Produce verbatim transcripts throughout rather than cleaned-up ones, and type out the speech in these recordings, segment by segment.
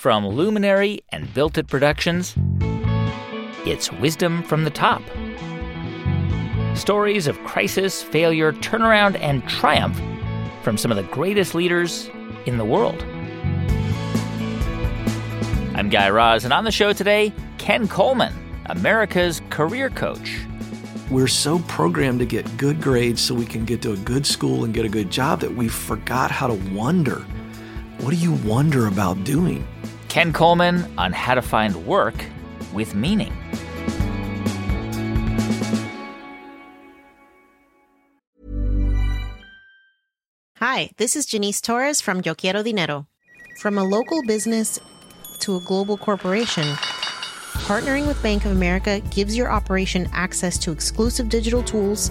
From Luminary and Built-It Productions, it's Wisdom from the Top. Stories of crisis, failure, turnaround, and triumph from some of the greatest leaders in the world. I'm Guy Raz, and on the show today, Ken Coleman, America's career coach. We're so programmed to get good grades so we can get to a good school and get a good job that we forgot how to wonder. What do you wonder about doing? Ken Coleman on how to find work with meaning. Hi, this is Janice Torres from Yo Quiero Dinero. From a local business to a global corporation, partnering with Bank of America gives your operation access to exclusive digital tools,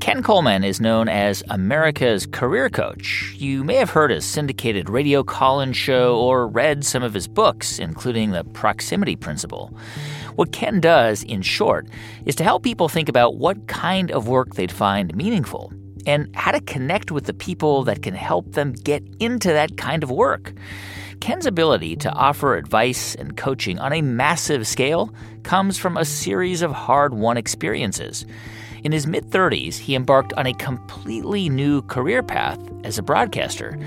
Ken Coleman is known as America's career coach. You may have heard his syndicated radio call-in show or read some of his books, including The Proximity Principle. What Ken does, in short, is to help people think about what kind of work they'd find meaningful and how to connect with the people that can help them get into that kind of work. Ken's ability to offer advice and coaching on a massive scale comes from a series of hard-won experiences. In his mid-thirties, he embarked on a completely new career path as a broadcaster.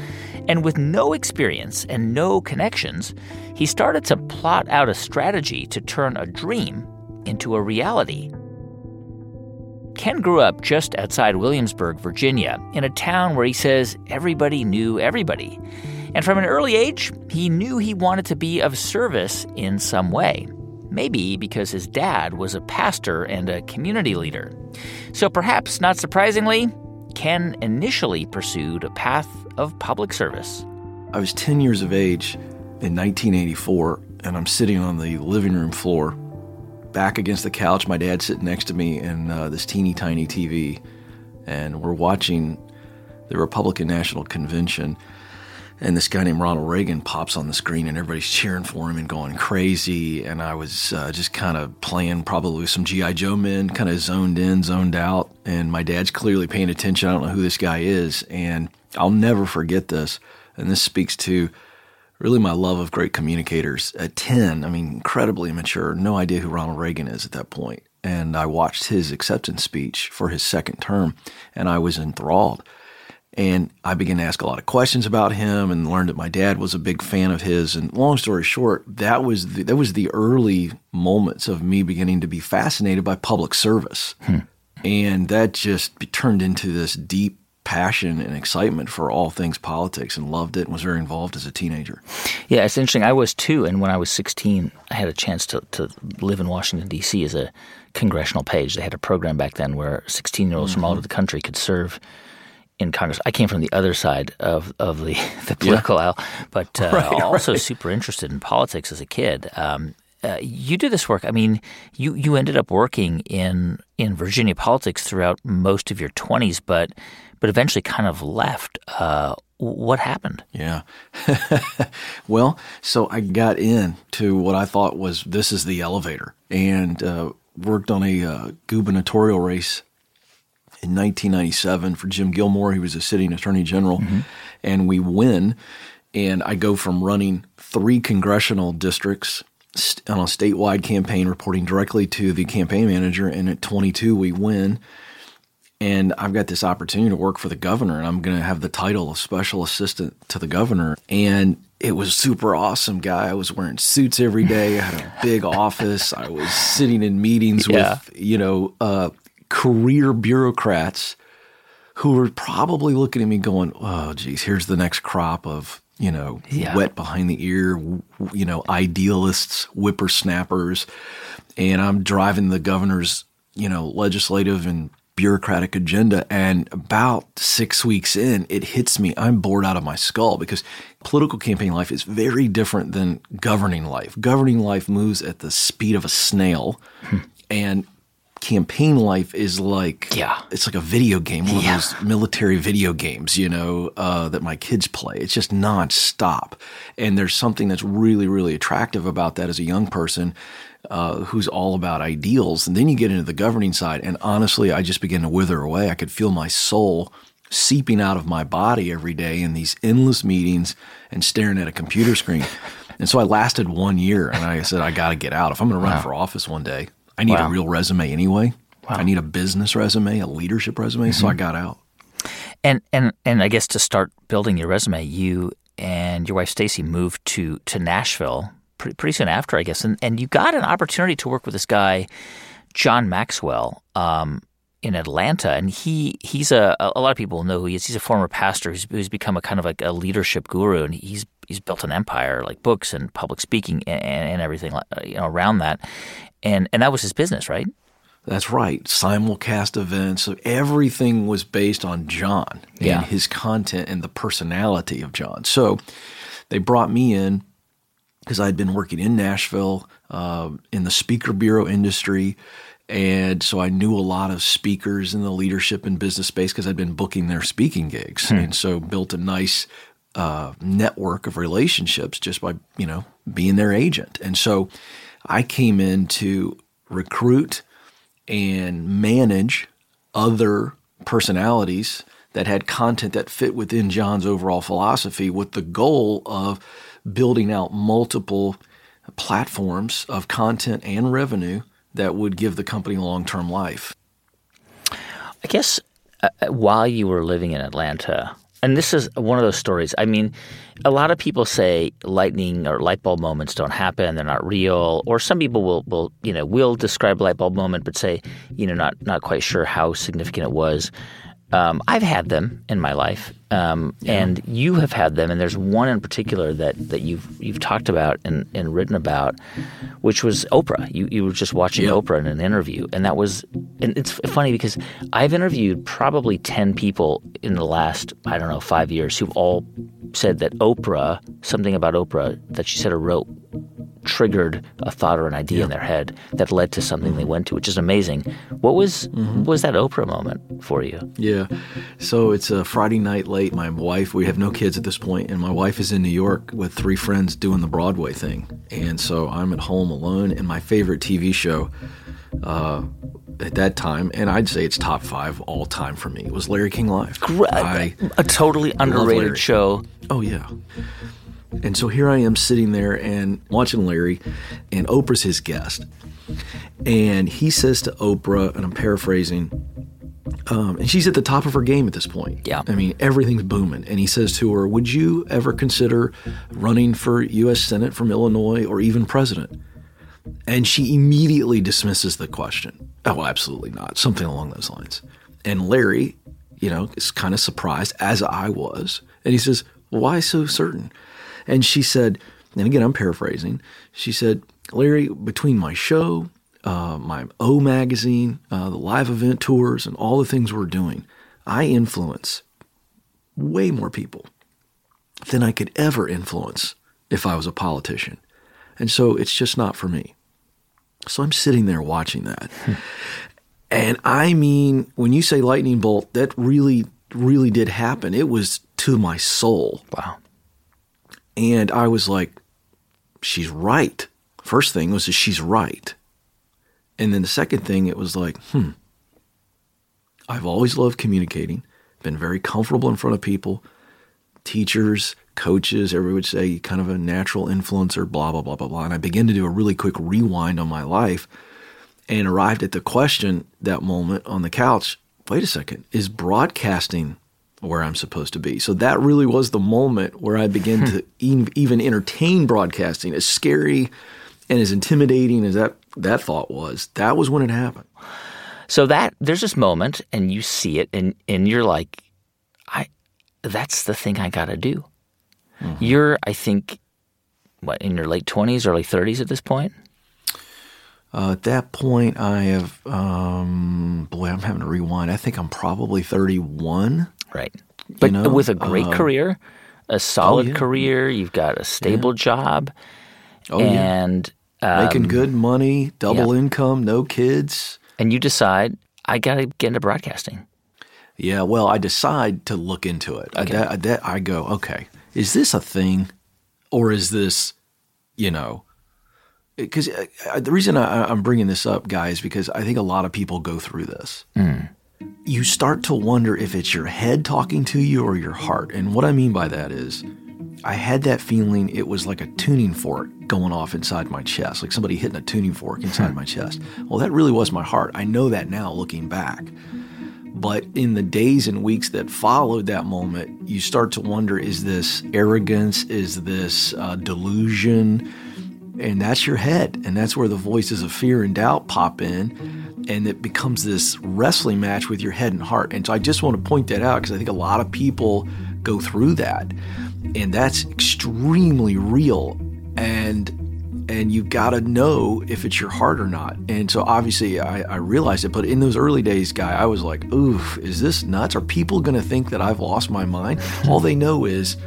And with no experience and no connections, he started to plot out a strategy to turn a dream into a reality. Ken grew up just outside Williamsburg, Virginia, in a town where he says everybody knew everybody. And from an early age, he knew he wanted to be of service in some way. Maybe because his dad was a pastor and a community leader. So perhaps not surprisingly, Ken initially pursued a path of public service. I was ten years of age in nineteen eighty-four, and I'm sitting on the living room floor, back against the couch, my dad's sitting next to me, and uh, this teeny tiny T V, and we're watching the Republican National Convention. And this guy named Ronald Reagan pops on the screen, and everybody's cheering for him and going crazy. And I was uh, just kind of playing probably with some G I. Joe men, kind of zoned in, zoned out. And my dad's clearly paying attention. I don't know who this guy is. And I'll never forget this. And this speaks to really my love of great communicators. At ten, I mean, incredibly immature, no idea who Ronald Reagan is at that point. And I watched his acceptance speech for his second term, and I was enthralled. And I began to ask a lot of questions about him and learned that my dad was a big fan of his. And long story short, that was the, that was the early moments of me beginning to be fascinated by public service. Hmm. And that just turned into this deep passion and excitement for all things politics, and loved it and was very involved as a teenager. Yeah, it's interesting. I was too. And when I was sixteen, I had a chance to, to live in Washington, D C as a congressional page. They had a program back then where sixteen-year-olds mm-hmm. from all over the country could serve in Congress. I came from the other side of, of the, the political yeah. aisle, but uh, right, also right. super interested in politics as a kid. Um, uh, you do this work. I mean, you, you ended up working in in Virginia politics throughout most of your twenties, but but eventually kind of left. Uh, what happened? Yeah. Well, so I got in to what I thought was this is the elevator, and uh, worked on a uh, gubernatorial race in nineteen ninety-seven for Jim Gilmore. He was a sitting attorney general, mm-hmm. and we win. And I go from running three congressional districts st- on a statewide campaign, reporting directly to the campaign manager, and at twenty-two we win. And I've got this opportunity to work for the governor, and I'm going to have the title of special assistant to the governor. And it was super awesome, Guy. I was wearing suits every day. I had a big office. I was sitting in meetings yeah. with, you know, uh, career bureaucrats who were probably looking at me going, oh, geez, here's the next crop of, you know, yeah. wet behind the ear, you know, idealists, whippersnappers. And I'm driving the governor's, you know, legislative and bureaucratic agenda. And about six weeks in, it hits me. I'm bored out of my skull because political campaign life is very different than governing life. Governing life moves at the speed of a snail. Hmm. And campaign life is like, yeah. it's like a video game, one yeah. of those military video games, you know, uh, that my kids play. It's just nonstop. And there's something that's really, really attractive about that as a young person. Uh, who's all about ideals. And then you get into the governing side, and honestly, I just began to wither away. I could feel my soul seeping out of my body every day in these endless meetings and staring at a computer screen. And so I lasted one year, and I said, I got to get out. If I'm going to run wow. for office one day, I need wow. a real resume anyway. Wow. I need a business resume, a leadership resume, mm-hmm. so I got out. And, and and I guess to start building your resume, you and your wife, Stacy, moved to, to Nashville pretty soon after, I guess. And and you got an opportunity to work with this guy, John Maxwell, um, in Atlanta. And he he's a – a lot of people know who he is. He's a former pastor who's, who's become a kind of like a leadership guru. And he's he's built an empire, like books and public speaking and, and everything, you know, around that. And and that was his business, right? That's right. Simulcast events. So everything was based on John yeah. and his content and the personality of John. So they brought me in because I had been working in Nashville uh, in the speaker bureau industry. And so I knew a lot of speakers in the leadership and business space because I'd been booking their speaking gigs. Hmm. And so built a nice uh, network of relationships just by, you know, being their agent. And so I came in to recruit and manage other personalities that had content that fit within John's overall philosophy with the goal of building out multiple platforms of content and revenue that would give the company long-term life. I guess uh, while you were living in Atlanta, and this is one of those stories. I mean, a lot of people say lightning or light bulb moments don't happen; they're not real. Or some people will, will you know, will describe light bulb moment, but say, you know, not not quite sure how significant it was. Um, I've had them in my life, um, yeah. and you have had them. And there's one in particular that, that you've you've talked about and, and written about, which was Oprah. You you were just watching yeah. Oprah in an interview, and that was. And it's funny because I've interviewed probably ten people in the last I don't know five years who've all said that Oprah, something about Oprah that she said or wrote, triggered a thought or an idea yeah. in their head that led to something mm-hmm. they went to, which is amazing. What was mm-hmm. what was that Oprah moment for you? Yeah. So it's a Friday night late. My wife, we have no kids at this point, and my wife is in New York with three friends doing the Broadway thing. And so I'm at home alone, and my favorite T V show uh, at that time, and I'd say it's top five all time for me, was Larry King Live. Great. I, a totally underrated show. Oh, yeah. And so here I am sitting there and watching Larry, and Oprah's his guest. And he says to Oprah, and I'm paraphrasing, um, and she's at the top of her game at this point. Yeah. I mean, everything's booming. And he says to her, would you ever consider running for U S Senate from Illinois or even president? And she immediately dismisses the question. Oh, absolutely not. Something along those lines. And Larry, you know, is kind of surprised, as I was. And he says, why so certain? And she said, and again, I'm paraphrasing, she said, Larry, between my show, uh, my O magazine, uh, the live event tours, and all the things we're doing, I influence way more people than I could ever influence if I was a politician. And so it's just not for me. So I'm sitting there watching that. And I mean, when you say lightning bolt, that really, really did happen. It was to my soul. Wow. And I was like, she's right. First thing was that she's right. And then the second thing, it was like, hmm, I've always loved communicating, been very comfortable in front of people, teachers, coaches, everybody would say kind of a natural influencer, blah, blah, blah, blah, blah. And I began to do a really quick rewind on my life and arrived at the question that moment on the couch, wait a second, is broadcasting where I'm supposed to be? So that really was the moment where I began to e- even entertain broadcasting, as scary and as intimidating as that, that thought was. That was when it happened. So that there's this moment, and you see it, and and you're like, I, that's the thing I got to do. Mm-hmm. You're, I think, what, in your late twenties, early thirties at this point? Uh, at that point, I have, um, boy, I'm having to rewind. I think I'm probably thirty-one. Right. But you know, with a great uh, career, a solid oh, yeah. career, you've got a stable yeah. job. Oh, and, yeah. Um, making good money, double yeah. income, no kids. And you decide, I got to get into broadcasting. Yeah, well, I decide to look into it. Okay. I, I, I go, okay, is this a thing or is this, you know, because the reason I, I'm bringing this up, guys, because I think a lot of people go through this. Mm. You start to wonder if it's your head talking to you or your heart. And what I mean by that is I had that feeling it was like a tuning fork going off inside my chest, like somebody hitting a tuning fork inside my chest. Well, that really was my heart. I know that now looking back. But in the days and weeks that followed that moment, you start to wonder, is this arrogance? Is this uh, delusion? And that's your head. And that's where the voices of fear and doubt pop in. And it becomes this wrestling match with your head and heart. And so I just want to point that out because I think a lot of people go through that. And that's extremely real. And and you've got to know if it's your heart or not. And so obviously I, I realized it. But in those early days, Guy, I was like, oof, is this nuts? Are people going to think that I've lost my mind? All they know is,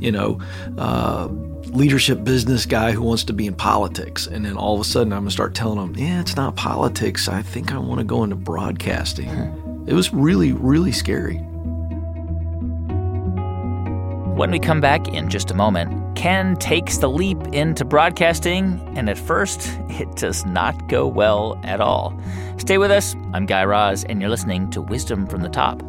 you know, uh, leadership business guy who wants to be in politics. And then all of a sudden I'm going to start telling them, yeah, it's not politics. I think I want to go into broadcasting. It was really, really scary. When we come back in just a moment, Ken takes the leap into broadcasting, and at first, it does not go well at all. Stay with us. I'm Guy Raz, and you're listening to Wisdom from the Top.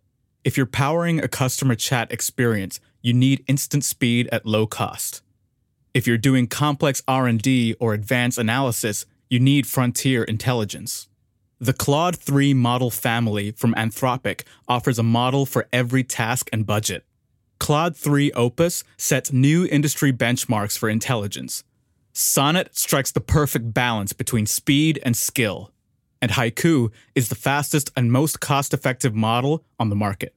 If you're powering a customer chat experience, you need instant speed at low cost. If you're doing complex R and D or advanced analysis, you need frontier intelligence. The Claude three model family from Anthropic offers a model for every task and budget. Claude three Opus sets new industry benchmarks for intelligence. Sonnet strikes the perfect balance between speed and skill. And Haiku is the fastest and most cost-effective model on the market.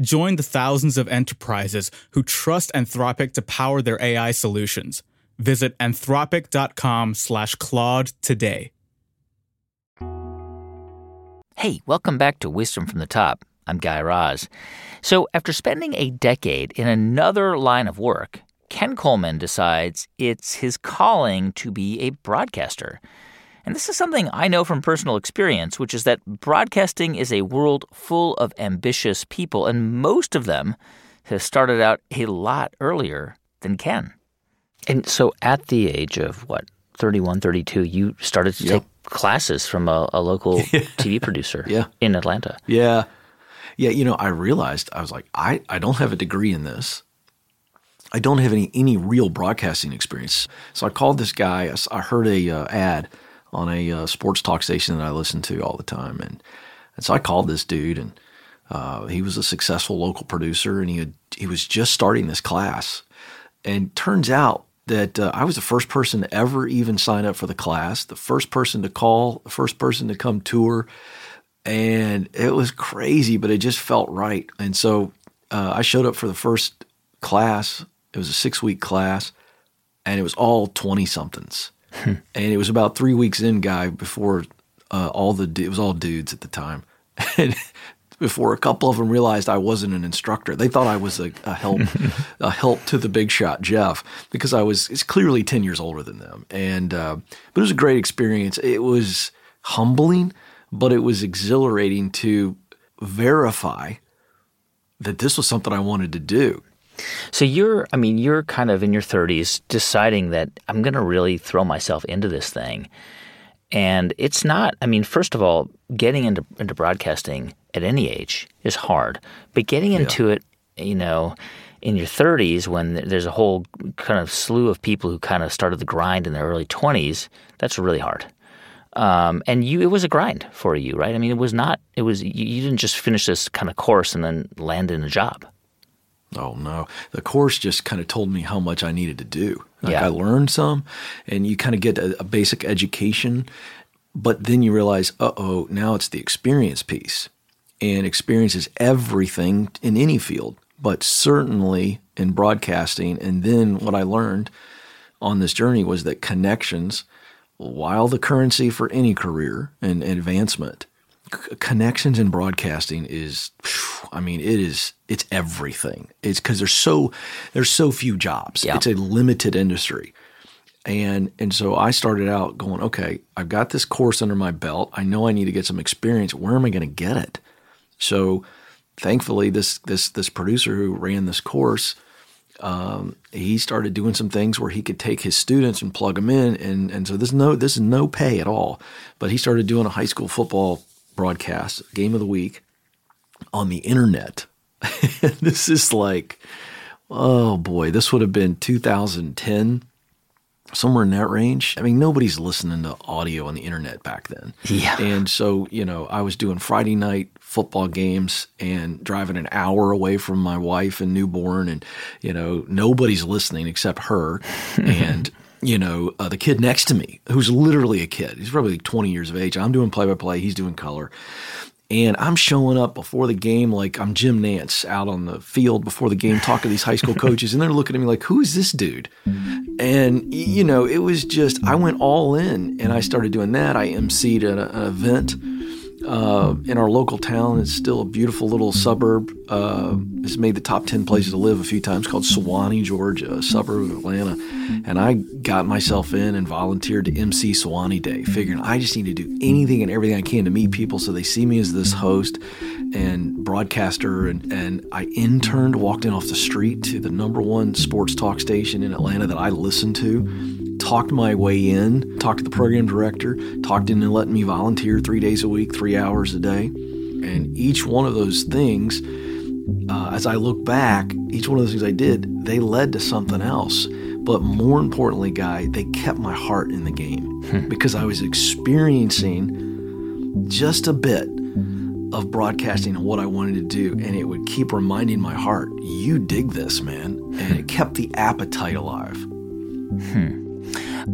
Join the thousands of enterprises who trust Anthropic to power their A I solutions. Visit anthropic.com slash Claude today. Hey, welcome back to Wisdom from the Top. I'm Guy Raz. So after spending a decade in another line of work, Ken Coleman decides it's his calling to be a broadcaster. And this is something I know from personal experience, which is that broadcasting is a world full of ambitious people, and most of them have started out a lot earlier than Ken. And so at the age of, what, thirty-one, thirty-two, you started to yep. take classes from a, a local T V producer yeah. in Atlanta. Yeah. Yeah, you know, I realized, I was like, I, I don't have a degree in this. I don't have any any real broadcasting experience. So I called this guy. I, I heard a uh, ad on a uh, sports talk station that I listened to all the time. And, and so I called this dude, and uh, he was a successful local producer, and he had, he was just starting this class. And turns out that uh, I was the first person to ever even sign up for the class, the first person to call, the first person to come tour. And it was crazy, but it just felt right. And so uh, I showed up for the first class. It was a six-week class, and it was all twenty-somethings. And it was about three weeks in, Guy, before uh, all the – it was all dudes at the time. And before a couple of them realized I wasn't an instructor. They thought I was a, a help a help to the big shot, Jeff, because I was – it's clearly ten years older than them. And uh, but it was a great experience. It was humbling, but it was exhilarating to verify that this was something I wanted to do. So you're, I mean, you're kind of in your thirties deciding that I'm going to really throw myself into this thing. And it's not, I mean, first of all, getting into into broadcasting at any age is hard. But getting into yeah. it, you know, in your thirties when there's a whole kind of slew of people who kind of started the grind in their early twenties, that's really hard. Um, and you, it was a grind for you, right? I mean, it was not, it was, you, you didn't just finish this kind of course and then land in a job. Oh, no. The course just kind of told me how much I needed to do. Like yeah. I learned some, and you kind of get a, a basic education, but then you realize, uh-oh, now it's the experience piece. And experience is everything in any field, but certainly in broadcasting. And then what I learned on this journey was that connections, while the currency for any career and advancement, connections in broadcasting is, I mean, it is, it's everything. It's because there's so, there's so few jobs. Yeah. It's a limited industry. And, and so I started out going, okay, I've got this course under my belt. I know I need to get some experience. Where am I going to get it? So thankfully this, this, this producer who ran this course, um, he started doing some things where he could take his students and plug them in. And, and so there's no, this is no pay at all, but he started doing a high school football broadcast, game of the week, on the internet. This is like, oh boy, this would have been two thousand ten, somewhere in that range. I mean, nobody's listening to audio on the internet back then. Yeah. And so, you know, I was doing Friday night football games and driving an hour away from my wife and newborn, and, you know, nobody's listening except her and you know, uh, the kid next to me, who's literally a kid. He's probably like twenty years of age. I'm doing play-by-play. He's doing color. And I'm showing up before the game like I'm Jim Nance out on the field before the game talking to these high school coaches. And they're looking at me like, who is this dude? And, you know, it was just – I went all in, and I started doing that. I emceed an, an event uh, in our local town. It's still a beautiful little suburb. Uh, it's made the top ten places to live a few times, called Suwanee, Georgia, a suburb of Atlanta. And I got myself in and volunteered to emcee Suwanee Day, figuring I just need to do anything and everything I can to meet people so they see me as this host and broadcaster. And, and I interned, walked in off the street to the number one sports talk station in Atlanta that I listened to, talked my way in, talked to the program director, talked into letting me volunteer three days a week, three hours a day. And each one of those things, uh, as I look back, each one of those things I did, they led to something else. But more importantly, Guy, they kept my heart in the game because I was experiencing just a bit of broadcasting and what I wanted to do. And it would keep reminding my heart, you dig this, man. And it kept the appetite alive. Hmm.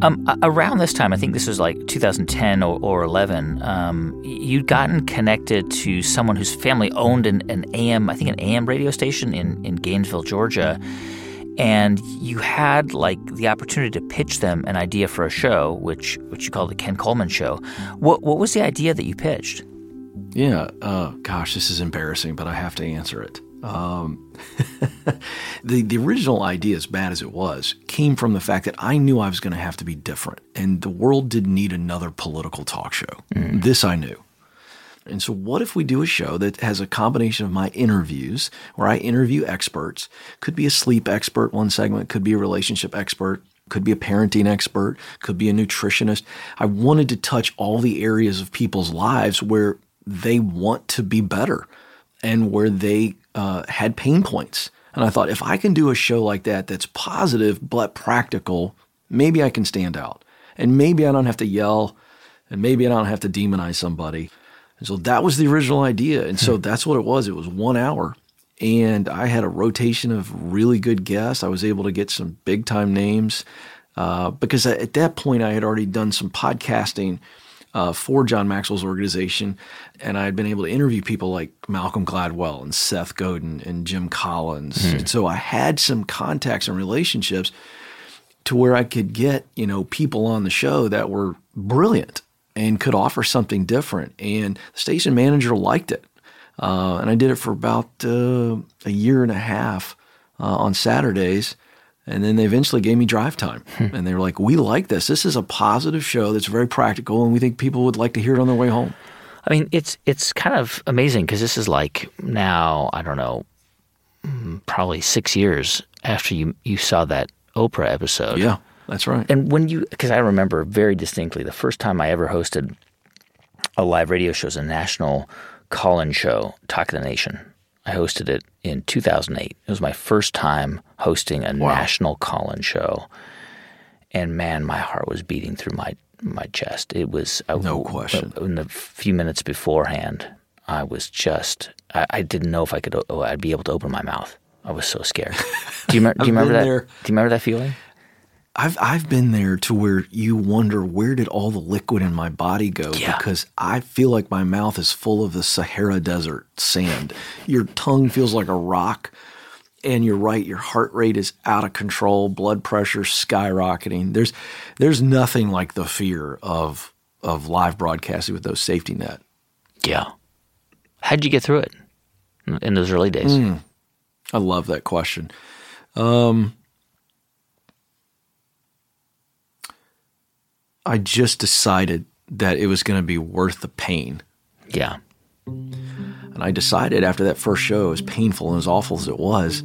Um, around this time, I think this was like two thousand ten or, or eleven, um, you'd gotten connected to someone whose family owned an, an A M, I think an A M radio station in, in Gainesville, Georgia. And you had like the opportunity to pitch them an idea for a show, which which you called the Ken Coleman Show. What what was the idea that you pitched? Yeah, uh, gosh, this is embarrassing, but I have to answer it. Um, the the original idea, as bad as it was, came from the fact that I knew I was going to have to be different, and the world didn't need another political talk show. Mm. This I knew. And so what if we do a show that has a combination of my interviews, where I interview experts? Could be a sleep expert, one segment, could be a relationship expert, could be a parenting expert, could be a nutritionist. I wanted to touch all the areas of people's lives where they want to be better. and where they uh, had pain points. And I thought, if I can do a show like that that's positive but practical, maybe I can stand out. And maybe I don't have to yell, and maybe I don't have to demonize somebody. And so that was the original idea. And so that's what it was. It was one hour. And I had a rotation of really good guests. I was able to get some big-time names uh, because at that point I had already done some podcasting uh, for John Maxwell's organization, and I had been able to interview people like Malcolm Gladwell and Seth Godin and Jim Collins. Mm-hmm. And so I had some contacts and relationships to where I could get, you know, people on the show that were brilliant and could offer something different. And the station manager liked it. Uh, and I did it for about uh, a year and a half uh, on Saturdays. And then they eventually gave me drive time. And they were like, we like this. This is a positive show that's very practical, and we think people would like to hear it on their way home. I mean, it's, it's kind of amazing because this is like now, I don't know, probably six years after you, you saw that Oprah episode. Yeah, that's right. And when you – because I remember very distinctly the first time I ever hosted a live radio show was a national – call-in show, Talk of the Nation. I hosted it in two thousand eight. It was my first time hosting a wow. national call-in show. And man, my heart was beating through my, my chest. It was... I, no question. In the few minutes beforehand, I was just... I, I didn't know if I could... Oh, I'd be able to open my mouth. I was so scared. Do you, me- do you remember that? There. Do you remember that feeling? I've I've been there to where you wonder, where did all the liquid in my body go? Yeah. Because I feel like my mouth is full of the Sahara Desert sand. Your tongue feels like a rock. And you're right, your heart rate is out of control, blood pressure skyrocketing. There's there's nothing like the fear of of live broadcasting with those safety net. Yeah. How'd you get through it in those early days? Mm, I love that question. Um I just decided that it was going to be worth the pain. Yeah. And I decided after that first show, as painful and as awful as it was,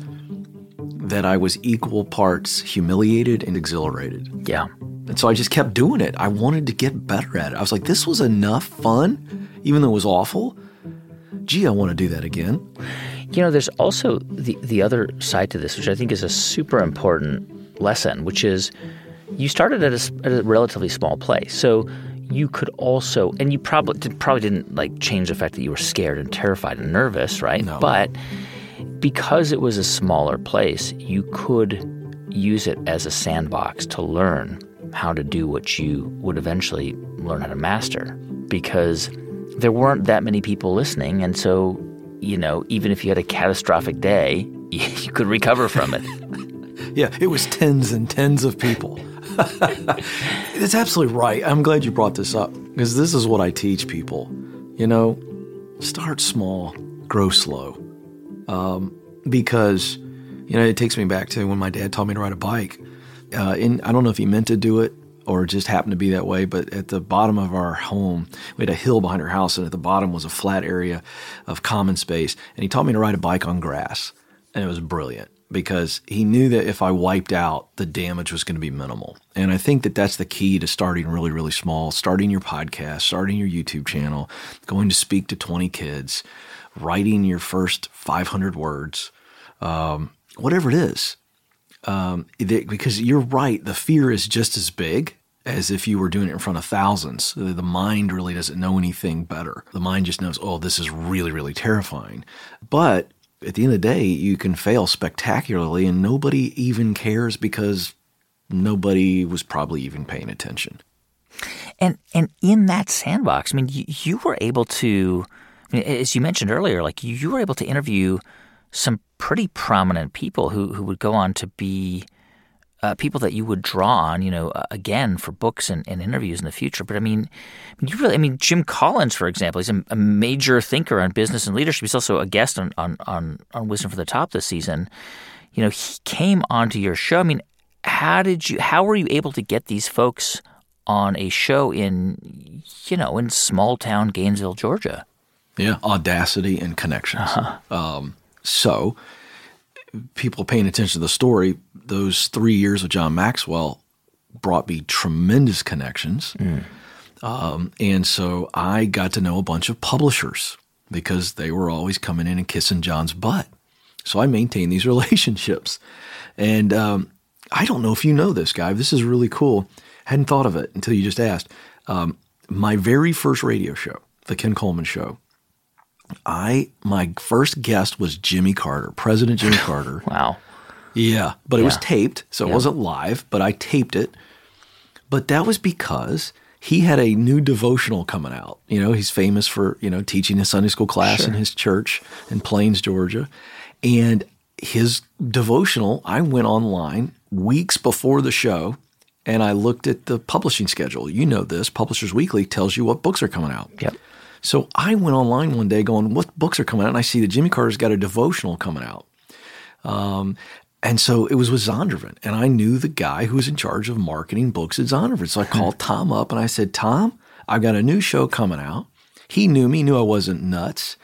that I was equal parts humiliated and exhilarated. Yeah. And so I just kept doing it. I wanted to get better at it. I was like, this was enough fun, even though it was awful. Gee, I want to do that again. You know, there's also the, the other side to this, which I think is a super important lesson, which is you started at a, at a relatively small place, so you could also, and you probably did, probably didn't like change the fact that you were scared and terrified and nervous, right? No. But because it was a smaller place, you could use it as a sandbox to learn how to do what you would eventually learn how to master, because there weren't that many people listening, and so, you know, even if you had a catastrophic day, you could recover from it. Yeah, it was tens and tens of people. It's absolutely right. I'm glad you brought this up because this is what I teach people. You know, start small, grow slow. Um, because, you know, it takes me back to when my dad taught me to ride a bike. Uh, in, I don't know if he meant to do it or just happened to be that way, but at the bottom of our home, we had a hill behind our house, and at the bottom was a flat area of common space. And he taught me to ride a bike on grass, and it was brilliant, because he knew that if I wiped out, the damage was going to be minimal. And I think that that's the key to starting really, really small, starting your podcast, starting your YouTube channel, going to speak to twenty kids, writing your first five hundred words, um, whatever it is. Um, they, because you're right, the fear is just as big as if you were doing it in front of thousands. The mind really doesn't know anything better. The mind just knows, oh, this is really, really terrifying. But at the end of the day, you can fail spectacularly, and nobody even cares because nobody was probably even paying attention. And and in that sandbox, I mean, you, you were able to, I mean, as you mentioned earlier, like you, you were able to interview some pretty prominent people who, who would go on to be uh, people that you would draw on, you know, uh, again for books and, and interviews in the future. But I mean, you really, I mean, Jim Collins, for example, he's a, a major thinker on business and leadership. He's also a guest on, on, on, on Wisdom from the Top this season. You know, he came onto your show. I mean, how did you, how were you able to get these folks on a show in, you know, in small town Gainesville, Georgia? Yeah. Audacity and connections. Uh-huh. Um, so people paying attention to the story, those three years with John Maxwell brought me tremendous connections. Mm. Um, and so I got to know a bunch of publishers because they were always coming in and kissing John's butt. So I maintained these relationships. And um, I don't know if you know this, Guy. This is really cool. Hadn't thought of it until you just asked. Um, my very first radio show, the Ken Coleman Show, I my first guest was Jimmy Carter, President Jimmy Carter. Wow. Yeah, but it yeah. was taped, so yeah. it wasn't live, but I taped it. But that was because he had a new devotional coming out. You know, he's famous for, you know, teaching a Sunday school class sure. in his church in Plains, Georgia. And his devotional, I went online weeks before the show, and I looked at the publishing schedule. You know this. Publishers Weekly tells you what books are coming out. Yep. So I went online one day going, what books are coming out? And I see that Jimmy Carter's got a devotional coming out. Um, and so it was with Zondervan. And I knew the guy who was in charge of marketing books at Zondervan. So I called Tom up and I said, Tom, I've got a new show coming out. He knew me, knew I wasn't nuts.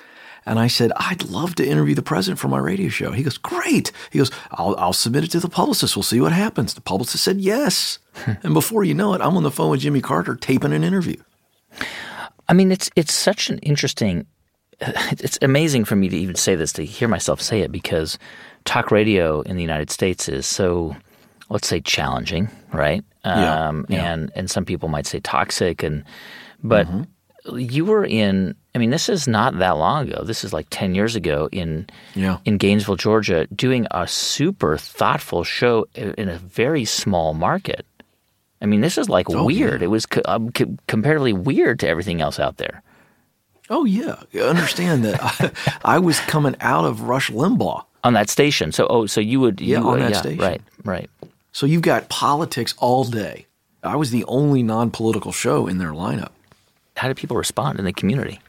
And I said, I'd love to interview the president for my radio show. He goes, great. He goes, I'll, I'll submit it to the publicist. We'll see what happens. The publicist said yes. And before you know it, I'm on the phone with Jimmy Carter taping an interview. I mean, it's it's such an interesting – it's amazing for me to even say this, to hear myself say it, because talk radio in the United States is so, let's say, challenging, right? Yeah, um, yeah. And, and some people might say toxic. and But mm-hmm. you were in – I mean, this is not that long ago. This is like ten years ago in yeah. in Gainesville, Georgia, doing a super thoughtful show in a very small market. I mean, this is like oh, weird. Yeah. It was co- um, co- comparatively weird to everything else out there. Oh, yeah. Understand that I, I was coming out of Rush Limbaugh. On that station. So, oh, so you would. You yeah, would, on that yeah, station. Right, right. So you've got politics all day. I was the only non-political show in their lineup. How did people respond in the community?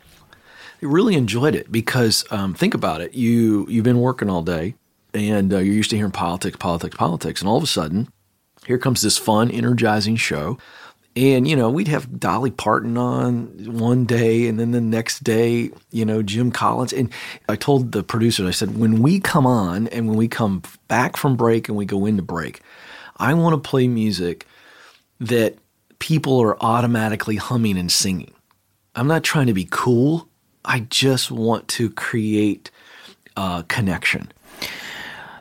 They really enjoyed it because um, think about it. You, you've been working all day and uh, you're used to hearing politics, politics, politics. And all of a sudden, here comes this fun, energizing show. And, you know, we'd have Dolly Parton on one day and then the next day, you know, Jim Collins. And I told the producers, I said, when we come on and when we come back from break and we go into break, I want to play music that people are automatically humming and singing. I'm not trying to be cool. I just want to create a connection.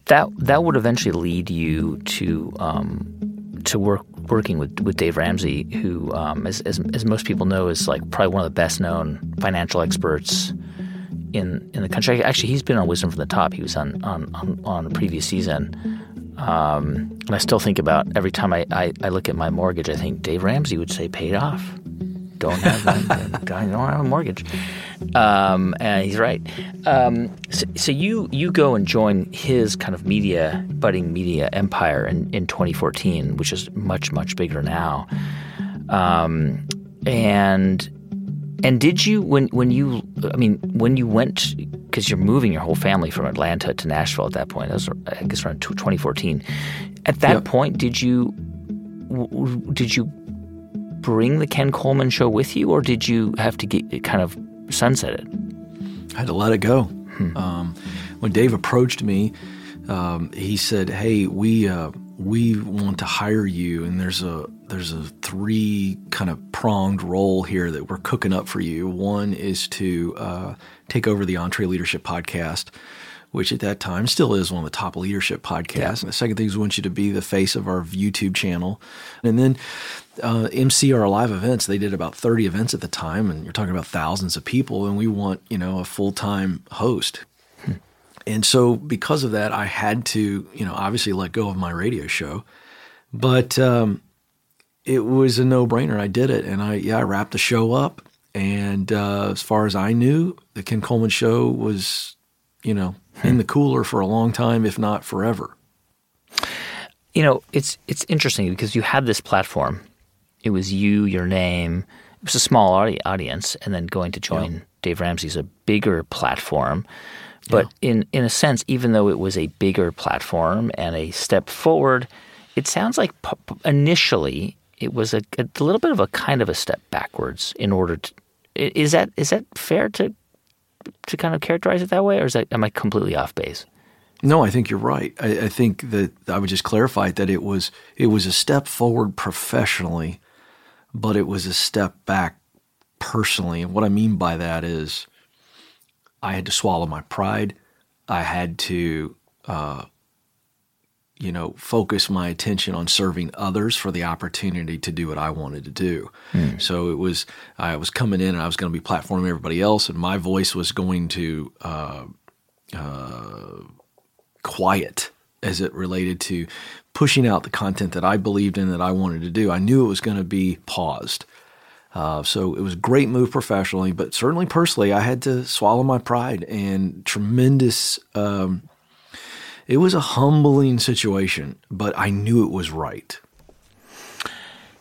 That that would eventually lead you to um, to work working with, with Dave Ramsey, who, um, as, as as most people know, is like probably one of the best known financial experts in in the country. Actually, he's been on Wisdom from the Top. He was on on, on, on a previous season, um, and I still think about every time I, I, I look at my mortgage. I think Dave Ramsey would say, "Paid off. Don't have that. Don't have a mortgage." Um, and he's right. Um, so, so you you go and join his kind of media, budding media empire in, in twenty fourteen, which is much, much bigger now. Um, and and did you, when, when you, I mean, when you went, because you're moving your whole family from Atlanta to Nashville at that point, that was, I guess around twenty fourteen. At that yep. point, did you, did you bring the Ken Coleman Show with you, or did you have to get kind of sunset it? I had to let it go. Hmm. Um, when Dave approached me, um, he said, "Hey, we uh, we want to hire you, and there's a there's a three kind of pronged role here that we're cooking up for you. One is to uh, take over the Entree Leadership Podcast, which at that time still is one of the top leadership podcasts. Yeah. And the second thing is we want you to be the face of our YouTube channel. And then uh, M C our live events." They did about thirty events at the time, and you're talking about thousands of people, and we want, you know, a full-time host. Hmm. And so because of that, I had to, you know, obviously let go of my radio show. But um, it was a no-brainer. I did it, and I yeah, I wrapped the show up. And uh, as far as I knew, the Ken Coleman Show was, you know, in the cooler for a long time, if not forever. You know, it's it's interesting because you had this platform. It was you, your name. It was a small audience, and then going to join yeah. Dave Ramsey's a bigger platform. But yeah. in, in a sense, even though it was a bigger platform and a step forward, it sounds like initially it was a, a little bit of a kind of a step backwards in order to – is that is that fair to – to kind of characterize it that way, or is that, am I completely off base? No, I think you're right. I, I think that I would just clarify that it was it was a step forward professionally, but it was a step back personally. And what I mean by that is I had to swallow my pride. I had to, uh, you know, focus my attention on serving others for the opportunity to do what I wanted to do. Mm. So it was, I was coming in and I was going to be platforming everybody else, and my voice was going to uh, uh, quiet as it related to pushing out the content that I believed in that I wanted to do. I knew it was going to be paused. Uh, so it was a great move professionally, but certainly personally, I had to swallow my pride and tremendous um, – it was a humbling situation, but I knew it was right.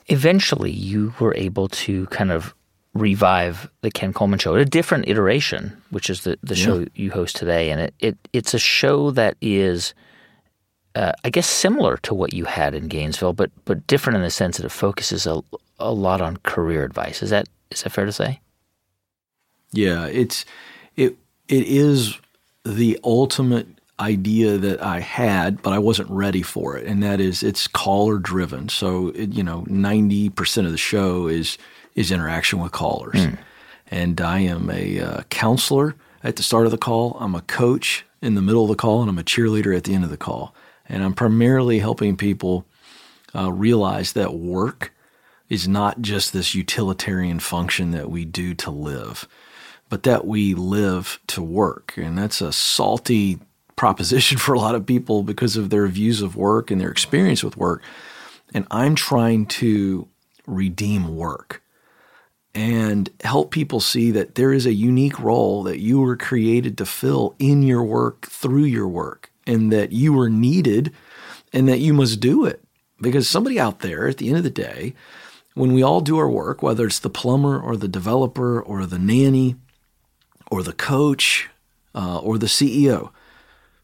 Eventually, you were able to kind of revive the Ken Coleman Show, a different iteration, which is the, the yeah. show you host today. And it, it it's a show that is – Uh, I guess similar to what you had in Gainesville, but but different in the sense that it focuses a, a lot on career advice. Is that is that fair to say? Yeah, it's it it is the ultimate idea that I had, but I wasn't ready for it, and that is it's caller driven. So it, you know, ninety percent of the show is is interaction with callers, mm. and I am a uh, counselor at the start of the call. I'm a coach in the middle of the call, and I'm a cheerleader at the end of the call. And I'm primarily helping people uh, realize that work is not just this utilitarian function that we do to live, but that we live to work. And that's a salty proposition for a lot of people because of their views of work and their experience with work. And I'm trying to redeem work and help people see that there is a unique role that you were created to fill in your work, through your work, and that you were needed and that you must do it. Because somebody out there, at the end of the day, when we all do our work, whether it's the plumber or the developer or the nanny or the coach uh, or the C E O,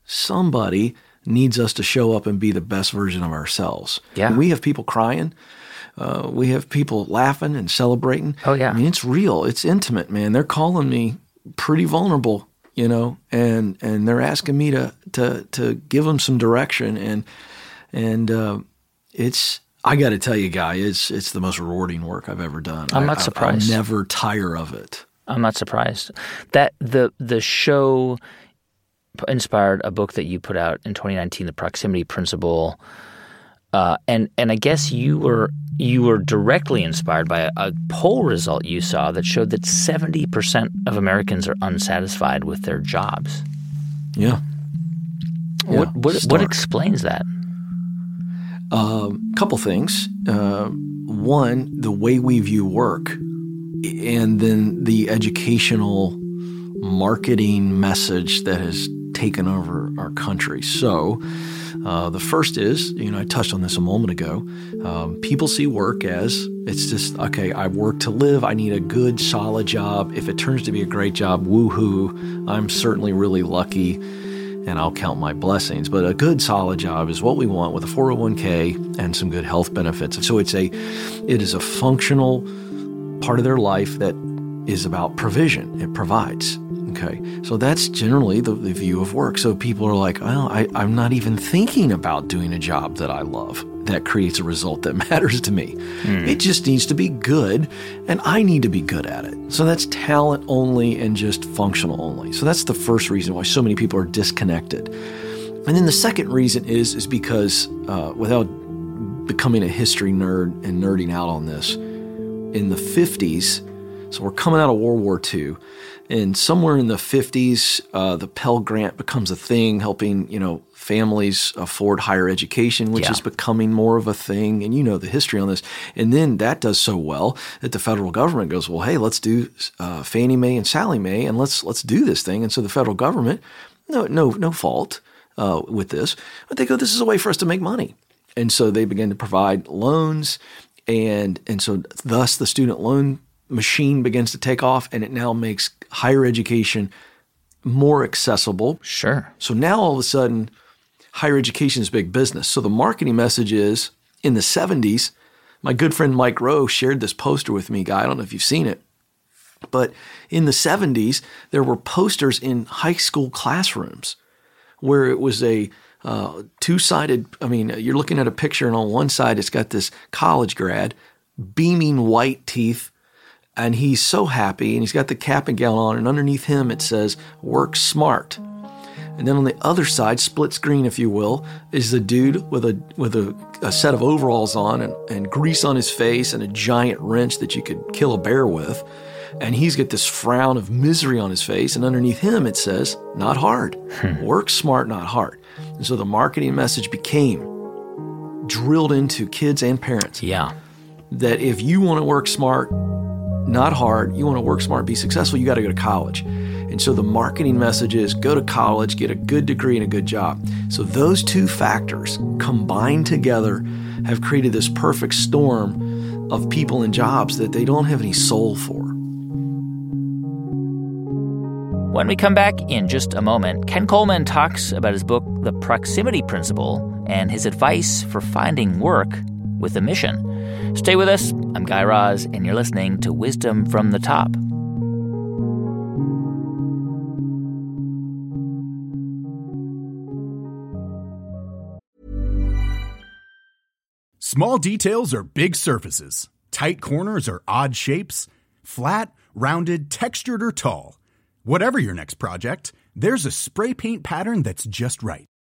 somebody needs us to show up and be the best version of ourselves. Yeah. And we have people crying. Uh, we have people laughing and celebrating. Oh, yeah. I mean, it's real. It's intimate, man. They're calling me pretty vulnerable, you know, and, and they're asking me to, to, to give them some direction. And, and, uh, it's, I got to tell you, Guy, it's, it's the most rewarding work I've ever done. I'm not I, surprised. I, I never tire of it. I'm not surprised that the, the show inspired a book that you put out in twenty nineteen, The Proximity Principle. Uh, and, and I guess you were, you were directly inspired by a, a poll result you saw that showed that seventy percent of Americans are unsatisfied with their jobs. Yeah. yeah what what, what explains that? A uh, couple things. Uh, one, the way we view work, and then the educational marketing message that has taken over our country. So uh, the first is, you know, I touched on this a moment ago. Um, people see work as it's just, okay, I work to live. I need a good, solid job. If it turns to be a great job, woohoo, I'm certainly really lucky and I'll count my blessings. But a good, solid job is what we want with a four oh one k and some good health benefits. So it's a, it is a functional part of their life that is about provision. It provides. Okay, so that's generally the, the view of work. So people are like, well, I, I'm not even thinking about doing a job that I love that creates a result that matters to me. Mm. It just needs to be good, and I need to be good at it. So that's talent only and just functional only. So that's the first reason why so many people are disconnected. And then the second reason is, is because uh, without becoming a history nerd and nerding out on this, in the fifties, so we're coming out of World War Two, and somewhere in the fifties, uh, the Pell Grant becomes a thing, helping, you know, families afford higher education, which yeah. is becoming more of a thing. And you know the history on this. And then that does so well that the federal government goes, well, hey, let's do uh, Fannie Mae and Sally Mae, and let's let's do this thing. And so the federal government, no no no fault uh, with this, but they go, this is a way for us to make money. And so they begin to provide loans, and and so thus the student loan machine begins to take off, and it now makes higher education more accessible. Sure. So now all of a sudden, higher education is big business. So the marketing message is, in the seventies, my good friend Mike Rowe shared this poster with me, Guy. I don't know if you've seen it, but in the seventies, there were posters in high school classrooms where it was a uh, two-sided, I mean, you're looking at a picture, and on one side, it's got this college grad, beaming white teeth, And he's so happy, and he's got the cap and gown on, and underneath him it says, "Work smart." And then on the other side, split screen, if you will, is the dude with a with a, a set of overalls on and, and grease on his face and a giant wrench that you could kill a bear with. And he's got this frown of misery on his face. And underneath him, it says, "Not hard." Work smart, not hard. And so the marketing message became drilled into kids and parents. Yeah. That if you want to work smart, not hard, you want to work smart, be successful, you got to go to college. And so the marketing message is go to college, get a good degree and a good job. So those two factors combined together have created this perfect storm of people and jobs that they don't have any soul for. When we come back in just a moment, Ken Coleman talks about his book, The Proximity Principle, and his advice for finding work with a mission. Stay with us. I'm Guy Raz, and you're listening to Wisdom from the Top. Small details are big surfaces. Tight corners are odd shapes. Flat, rounded, textured, or tall. Whatever your next project, there's a spray paint pattern that's just right.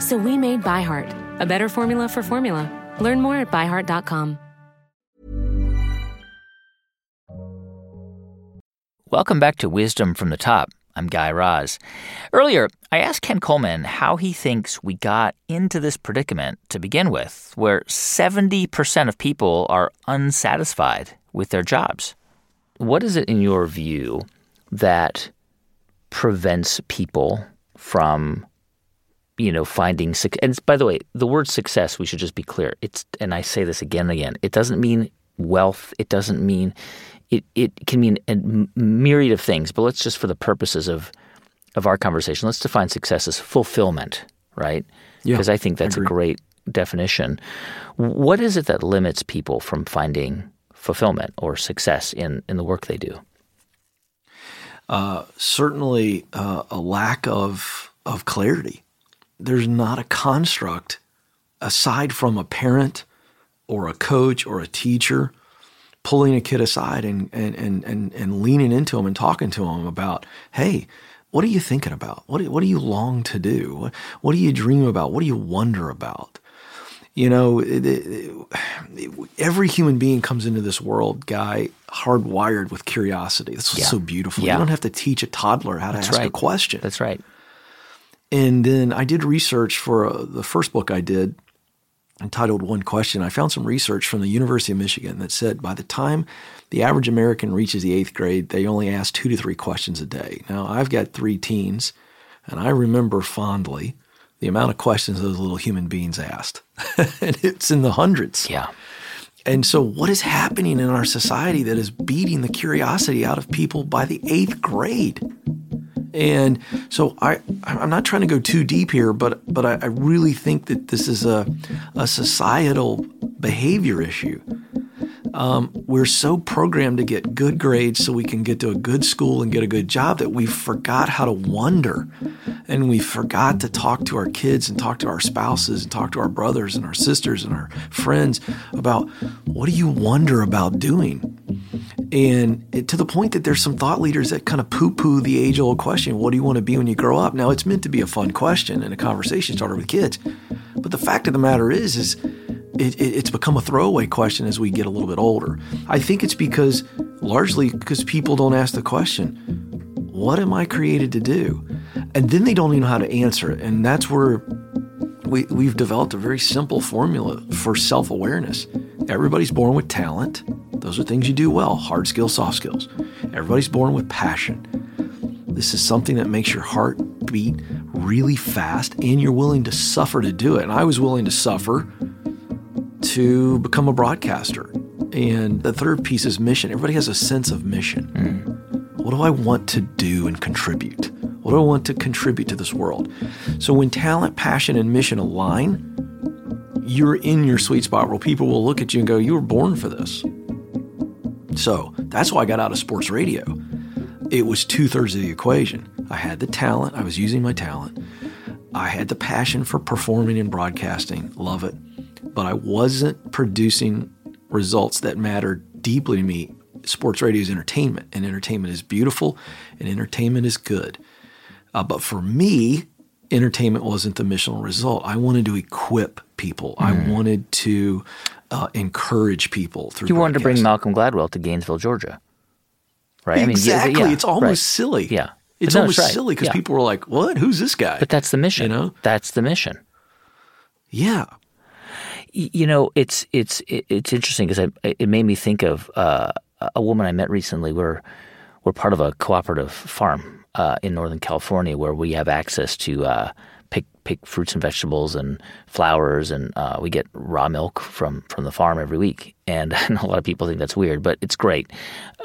So we made ByHeart, a better formula for formula. Learn more at by heart dot com. Welcome back to Wisdom from the Top. I'm Guy Raz. Earlier, I asked Ken Coleman how he thinks we got into this predicament to begin with, where seventy percent of people are unsatisfied with their jobs. What is it, in your view, that prevents people from you know, finding success? And by the way, the word success, we should just be clear. It's, and I say this again and again, it doesn't mean wealth. It doesn't mean, it, it can mean a myriad of things, but let's just, for the purposes of, of our conversation, let's define success as fulfillment, right? Yeah, because I think that's I a great definition. What is it that limits people from finding fulfillment or success in, in the work they do? Uh, certainly uh, a lack of, of clarity. There's not a construct aside from a parent or a coach or a teacher pulling a kid aside and and and and, and leaning into them and talking to them about, hey, what are you thinking about? What do, what do you long to do? What, what do you dream about? What do you wonder about? You know, it, it, it, every human being comes into this world, Guy, hardwired with curiosity. That's what's yeah. so beautiful. Yeah. You don't have to teach a toddler how to That's ask right. a question. That's right. And then I did research for uh, the first book I did entitled One Question. I found some research from the University of Michigan that said by the time the average American reaches the eighth grade, they only ask two to three questions a day. Now, I've got three teens, and I remember fondly the amount of questions those little human beings asked. And it's in the hundreds. Yeah. And so what is happening in our society that is beating the curiosity out of people by the eighth grade? And so I, I'm not trying to go too deep here, but but I, I really think that this is a, a societal behavior issue. Um, we're so programmed to get good grades so we can get to a good school and get a good job that we forgot how to wonder, and we forgot to talk to our kids and talk to our spouses and talk to our brothers and our sisters and our friends about what do you wonder about doing? And it, to the point that there's some thought leaders that kind of poo-poo the age-old question, what do you want to be when you grow up? Now, it's meant to be a fun question and a conversation starter with kids. But the fact of the matter is, is it, it, it's become a throwaway question as we get a little bit older. I think it's because, largely because people don't ask the question, what am I created to do? And then they don't even know how to answer it. And that's where we, we've developed a very simple formula for self-awareness. Everybody's born with talent. Those are things you do well, hard skills, soft skills. Everybody's born with passion. This is something that makes your heart beat really fast, and you're willing to suffer to do it. And I was willing to suffer to become a broadcaster. And the third piece is mission. Everybody has a sense of mission. Mm. What do I want to do and contribute? What do I want to contribute to this world? So when talent, passion, and mission align, you're in your sweet spot where people will look at you and go, you were born for this. So that's why I got out of sports radio. It was two-thirds of the equation. I had the talent. I was using my talent. I had the passion for performing and broadcasting. Love it. But I wasn't producing results that mattered deeply to me. Sports radio is entertainment, and entertainment is beautiful, and entertainment is good. Uh, but for me, entertainment wasn't the missional result. I wanted to equip people. Mm. I wanted to uh, encourage people through. You wanted to bring Malcolm Gladwell to Gainesville, Georgia, right? Exactly. I mean, yeah, it's almost right. silly. Yeah, it's no, almost right. silly because yeah. people were like, "What? Who's this guy?" But that's the mission. You know, that's the mission. Yeah. You know, it's it's it's interesting because it made me think of uh, a woman I met recently. We're we're part of a cooperative farm. Uh, in Northern California, where we have access to uh, pick pick fruits and vegetables and flowers, and uh, we get raw milk from, from the farm every week. And I know a lot of people think that's weird, but it's great.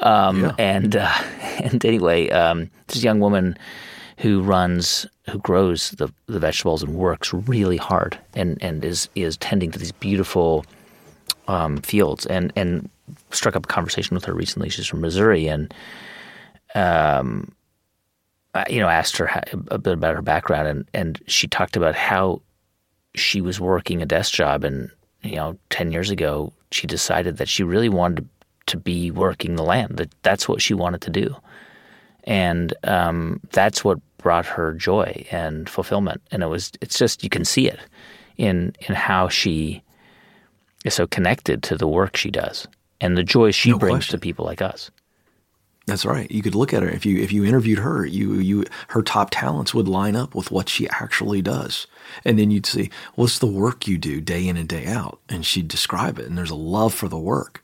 Um, yeah. And uh, and anyway, um, this young woman who runs who grows the, the vegetables and works really hard, and and is is tending to these beautiful um, fields. And and struck up a conversation with her recently. She's from Missouri, and um. You know, asked her a bit about her background, and, and she talked about how she was working a desk job, and you know, ten years ago, she decided that she really wanted to be working the land. That that's what she wanted to do, and um, that's what brought her joy and fulfillment. And it was, it's just you can see it in in how she is so connected to the work she does and the joy she no brings question. to people like us. That's right. You could look at her. If you if you interviewed her, you you her top talents would line up with what she actually does. And then you'd see, what's the work you do day in and day out? And she'd describe it. And there's a love for the work.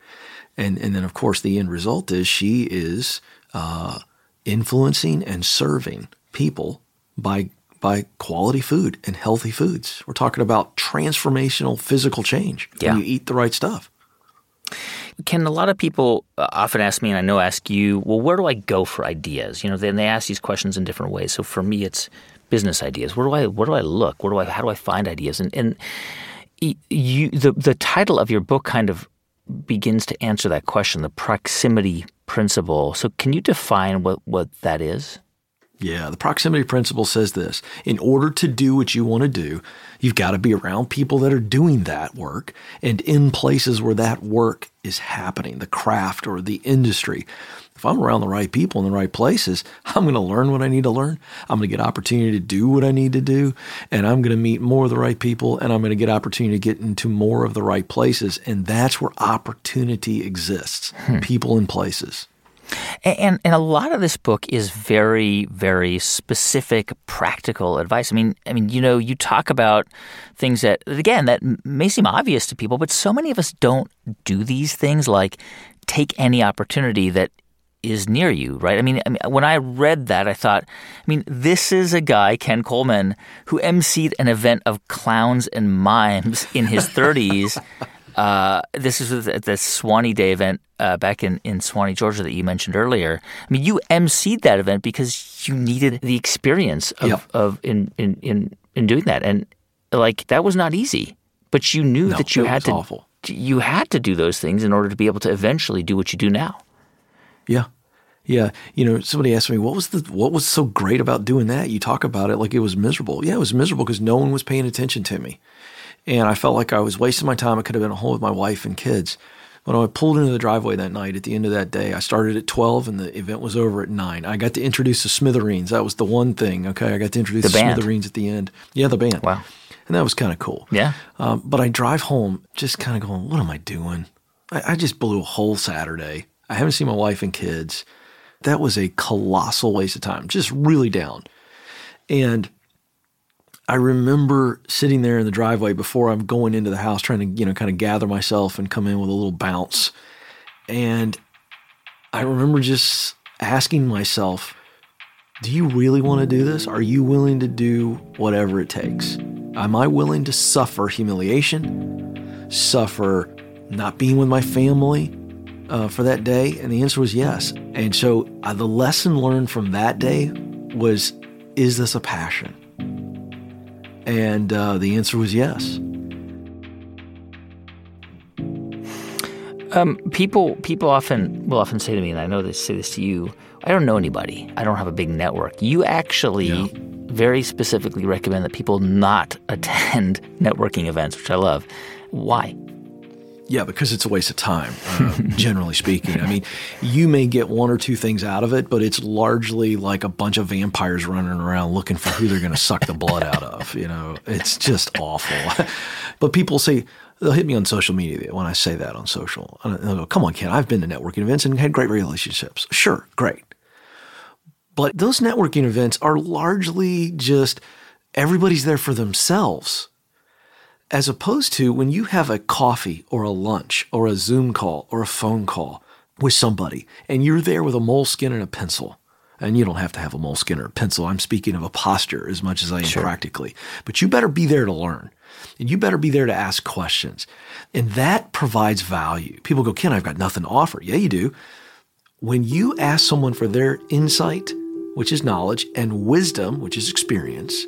And and then, of course, the end result is she is uh, influencing and serving people by by quality food and healthy foods. We're talking about transformational physical change when yeah. you eat the right stuff. Ken, a lot of people often ask me, and I know ask you, well, where do I go for ideas? You know, then they ask these questions in different ways. So for me, it's business ideas. Where do I where do I look? Where do I how do I find ideas? And and you the the title of your book kind of begins to answer that question, the proximity principle. So can you define what, what that is? Yeah, the proximity principle says this. In order to do what you want to do, you've got to be around people that are doing that work and in places where that work is happening, the craft or the industry. If I'm around the right people in the right places, I'm going to learn what I need to learn. I'm going to get opportunity to do what I need to do, and I'm going to meet more of the right people, and I'm going to get opportunity to get into more of the right places, and that's where opportunity exists, hmm. people and places. And and a lot of this book is very, very specific, practical advice. I mean, I mean, you know, you talk about things that, again, that may seem obvious to people, but so many of us don't do these things, like take any opportunity that is near you, right? I mean, I mean, when I read that, I thought, I mean, this is a guy, Ken Coleman, who emceed an event of clowns and mimes in his thirties. Uh, this is at the Suwanee Day event uh, back in, in Suwanee, Georgia that you mentioned earlier. I mean, you emceed that event because you needed the experience of, yep. of in, in, in, in doing that. And like, that was not easy, but you knew no, that you had to awful. you had to do those things in order to be able to eventually do what you do now. Yeah. Yeah. You know, somebody asked me, what was the what was so great about doing that? You talk about it like it was miserable. Yeah, it was miserable because no one was paying attention to me. And I felt like I was wasting my time. I could have been at home with my wife and kids. When I pulled into the driveway that night at the end of that day, I started at twelve and the event was over at nine. I got to introduce the Smithereens. That was the one thing, okay? I got to introduce the, the Smithereens at the end. Yeah, the band. Wow. And that was kind of cool. Yeah. Um, but I drive home just kind of going, what am I doing? I, I just blew a whole Saturday. I haven't seen my wife and kids. That was a colossal waste of time, just really down. And I remember sitting there in the driveway before I'm going into the house trying to, you know, kind of gather myself and come in with a little bounce. And I remember just asking myself, do you really want to do this? Are you willing to do whatever it takes? Am I willing to suffer humiliation, suffer not being with my family uh, for that day? And the answer was yes. And so uh, the lesson learned from that day was, is this a passion? And uh, the answer was yes. Um, people people often will often say to me, and I know they say this to you, I don't know anybody. I don't have a big network. You actually yeah. very specifically recommend that people not attend networking events, which I love. Why? Yeah, because it's a waste of time, uh, generally speaking. I mean, you may get one or two things out of it, but it's largely like a bunch of vampires running around looking for who they're going to suck the blood out of. You know, it's just awful. But people say, they'll hit me on social media when I say that on social. And they'll go, come on, Ken, I've been to networking events and had great relationships. Sure, great. But those networking events are largely just everybody's there for themselves. As opposed to when you have a coffee or a lunch or a Zoom call or a phone call with somebody and you're there with a moleskin and a pencil, and you don't have to have a moleskin or a pencil. I'm speaking of a posture as much as I am sure. practically. But you better be there to learn and you better be there to ask questions. And that provides value. People go, Ken, I've got nothing to offer. Yeah, you do. When you ask someone for their insight, which is knowledge, and wisdom, which is experience,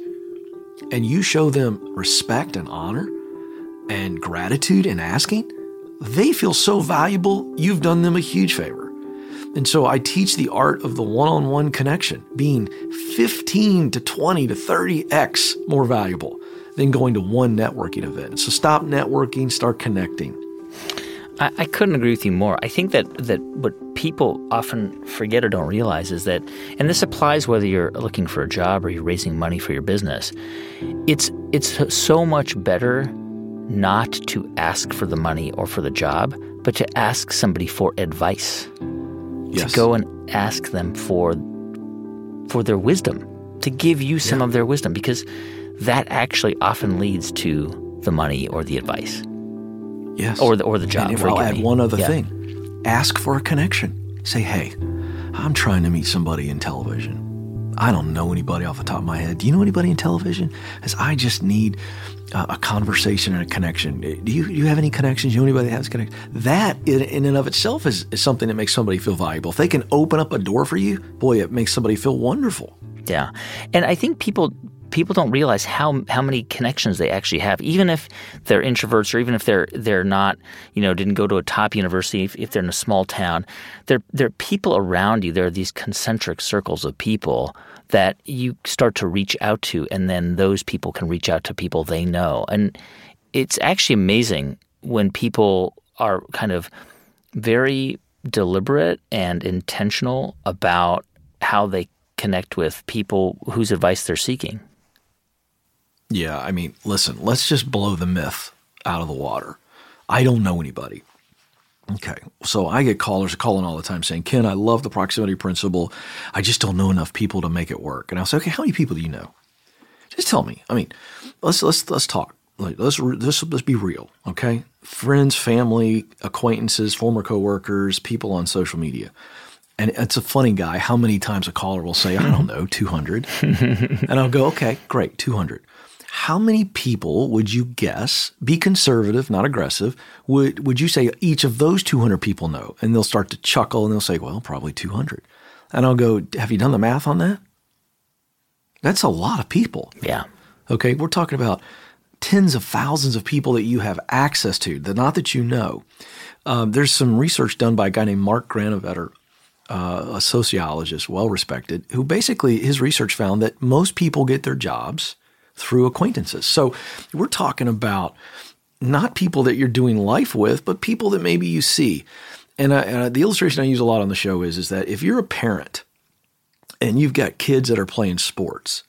and you show them respect and honor and gratitude in asking, they feel so valuable, you've done them a huge favor. And so I teach the art of the one-on-one connection, being fifteen to twenty to thirty x more valuable than going to one networking event. So stop networking, start connecting. I, I couldn't agree with you more. I think that, that what people often forget or don't realize is that, and this applies whether you're looking for a job or you're raising money for your business, it's it's so much better not to ask for the money or for the job, but to ask somebody for advice. Yes. To go and ask them for for their wisdom, to give you some yeah. of their wisdom, because that actually often leads to the money or the advice. Yes. Or the, or the job. And I'll add me. one other yeah. thing. Ask for a connection. Say, hey, I'm trying to meet somebody in television. I don't know anybody off the top of my head. Do you know anybody in television? As I just need uh, a conversation and a connection. Do you, do you have any connections? Do you know anybody that has connections? That in, in and of itself is, is something that makes somebody feel valuable. If they can open up a door for you, boy, it makes somebody feel wonderful. Yeah. And I think people... People don't realize how how many connections they actually have, even if they're introverts or even if they're they're not, you know, didn't go to a top university, if, if they're in a small town. There, there are people around you. There are these concentric circles of people that you start to reach out to, and then those people can reach out to people they know. And it's actually amazing when people are kind of very deliberate and intentional about how they connect with people whose advice they're seeking. Yeah, I mean, listen, let's just blow the myth out of the water. I don't know anybody. Okay, so I get callers calling all the time saying, Ken, I love the proximity principle. I just don't know enough people to make it work. And I'll say, okay, how many people do you know? Just tell me. I mean, let's let's let's talk. Like, let's, let's, let's be real, okay? Friends, family, acquaintances, former coworkers, people on social media. And it's a funny guy how many times a caller will say, I don't know, two hundred. And I'll go, okay, great, two hundred. How many people would you guess, be conservative, not aggressive, would would you say each of those two hundred people know? And they'll start to chuckle and they'll say, well, probably two hundred. And I'll go, have you done the math on that? That's a lot of people. Yeah. Okay, we're talking about tens of thousands of people that you have access to, that not that you know. Um, there's some research done by a guy named Mark Granovetter, uh, a sociologist, well-respected, who basically his research found that most people get their jobs through acquaintances. So we're talking about not people that you're doing life with, but people that maybe you see. And, I, and I, the illustration I use a lot on the show is, is that if you're a parent and you've got kids that are playing sports,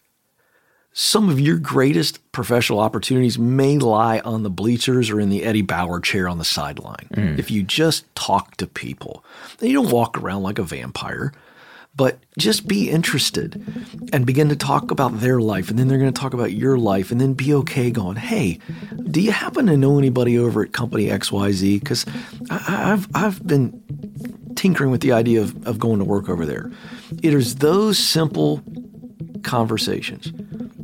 some of your greatest professional opportunities may lie on the bleachers or in the Eddie Bauer chair on the sideline. Mm. If you just talk to people, and you don't walk around like a vampire, but just be interested and begin to talk about their life. And then they're going to talk about your life, and then be okay going, hey, do you happen to know anybody over at company X Y Z? Because I've, I've been tinkering with the idea of, of going to work over there. It is those simple conversations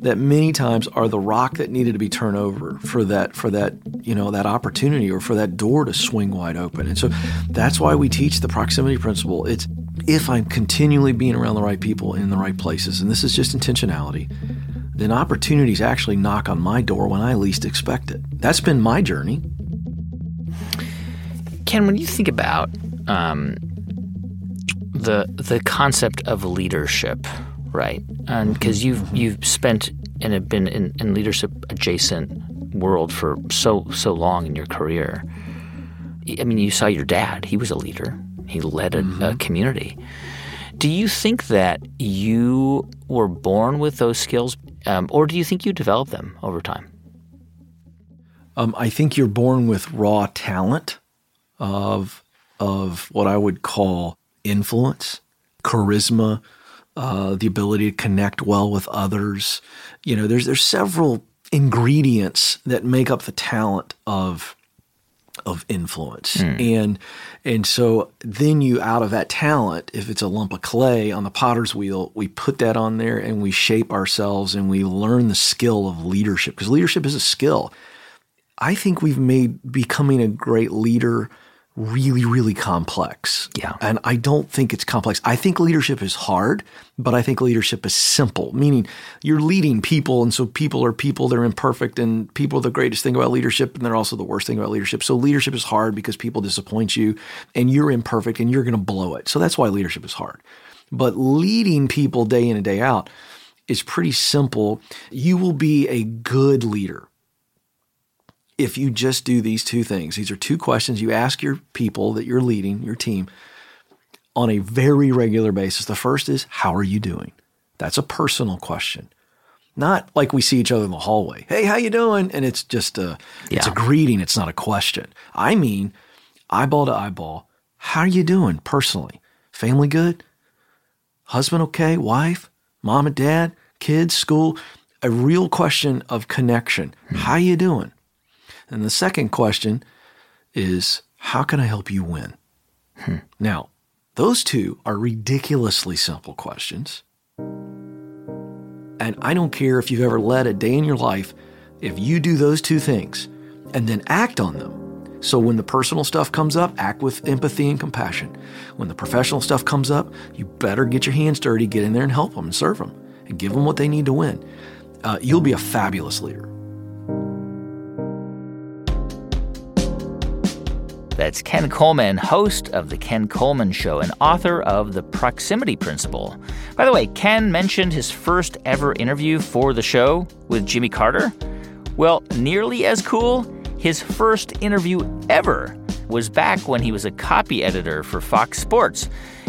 that many times are the rock that needed to be turned over for that, for that, you know, that opportunity or for that door to swing wide open. And so that's why we teach the proximity principle. It's if I'm continually being around the right people in the right places, and this is just intentionality, then opportunities actually knock on my door when I least expect it. That's been my journey. Ken, when you think about um, the the concept of leadership, right? And because you've you've spent and have been in, in leadership adjacent world for so so long in your career. I mean, you saw your dad; he was a leader. He led a, mm-hmm. a community. Do you think that you were born with those skills, um, or do you think you developed them over time? Um, I think you're born with raw talent of of what I would call influence, charisma. Uh, the ability to connect well with others. You know, there's there's several ingredients that make up the talent of of influence. Mm. And and so then you, out of that talent, if it's a lump of clay on the potter's wheel, we put that on there and we shape ourselves and we learn the skill of leadership, because leadership is a skill. I think we've made becoming a great leader really, really complex. Yeah. And I don't think it's complex. I think leadership is hard, but I think leadership is simple, meaning you're leading people. And so people are people, they're imperfect, and people are the greatest thing about leadership, and they're also the worst thing about leadership. So leadership is hard because people disappoint you and you're imperfect and you're going to blow it. So that's why leadership is hard. But leading people day in and day out is pretty simple. You will be a good leader if you just do these two things. These are two questions you ask your people that you're leading, your team, on a very regular basis. The first is, how are you doing? That's a personal question. Not like we see each other in the hallway. Hey, how you doing? And it's just a, yeah. it's a greeting. It's not a question. I mean, eyeball to eyeball, how are you doing personally? Family good? Husband okay? Wife? Mom and dad? Kids? School? A real question of connection. Hmm. How you doing? And the second question is, how can I help you win? Hmm. Now, those two are ridiculously simple questions. And I don't care if you've ever led a day in your life, if you do those two things and then act on them. So when the personal stuff comes up, act with empathy and compassion. When the professional stuff comes up, you better get your hands dirty, get in there and help them and serve them and give them what they need to win. Uh, you'll be a fabulous leader. That's Ken Coleman, host of The Ken Coleman Show and author of The Proximity Principle. By the way, Ken mentioned his first ever interview for the show with Jimmy Carter. Well, nearly as cool, his first interview ever was back when he was a copy editor for Fox Sports.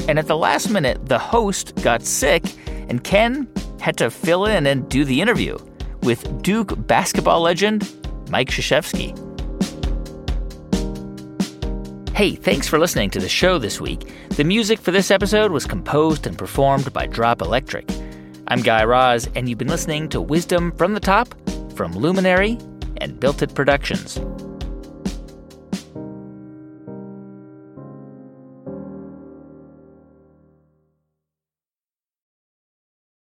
And at the last minute, the host got sick, and Ken had to fill in and do the interview with Duke basketball legend Mike Krzyzewski. Hey, thanks for listening to the show this week. The music for this episode was composed and performed by Drop Electric. I'm Guy Raz, and you've been listening to Wisdom from the Top from Luminary and Built-It Productions.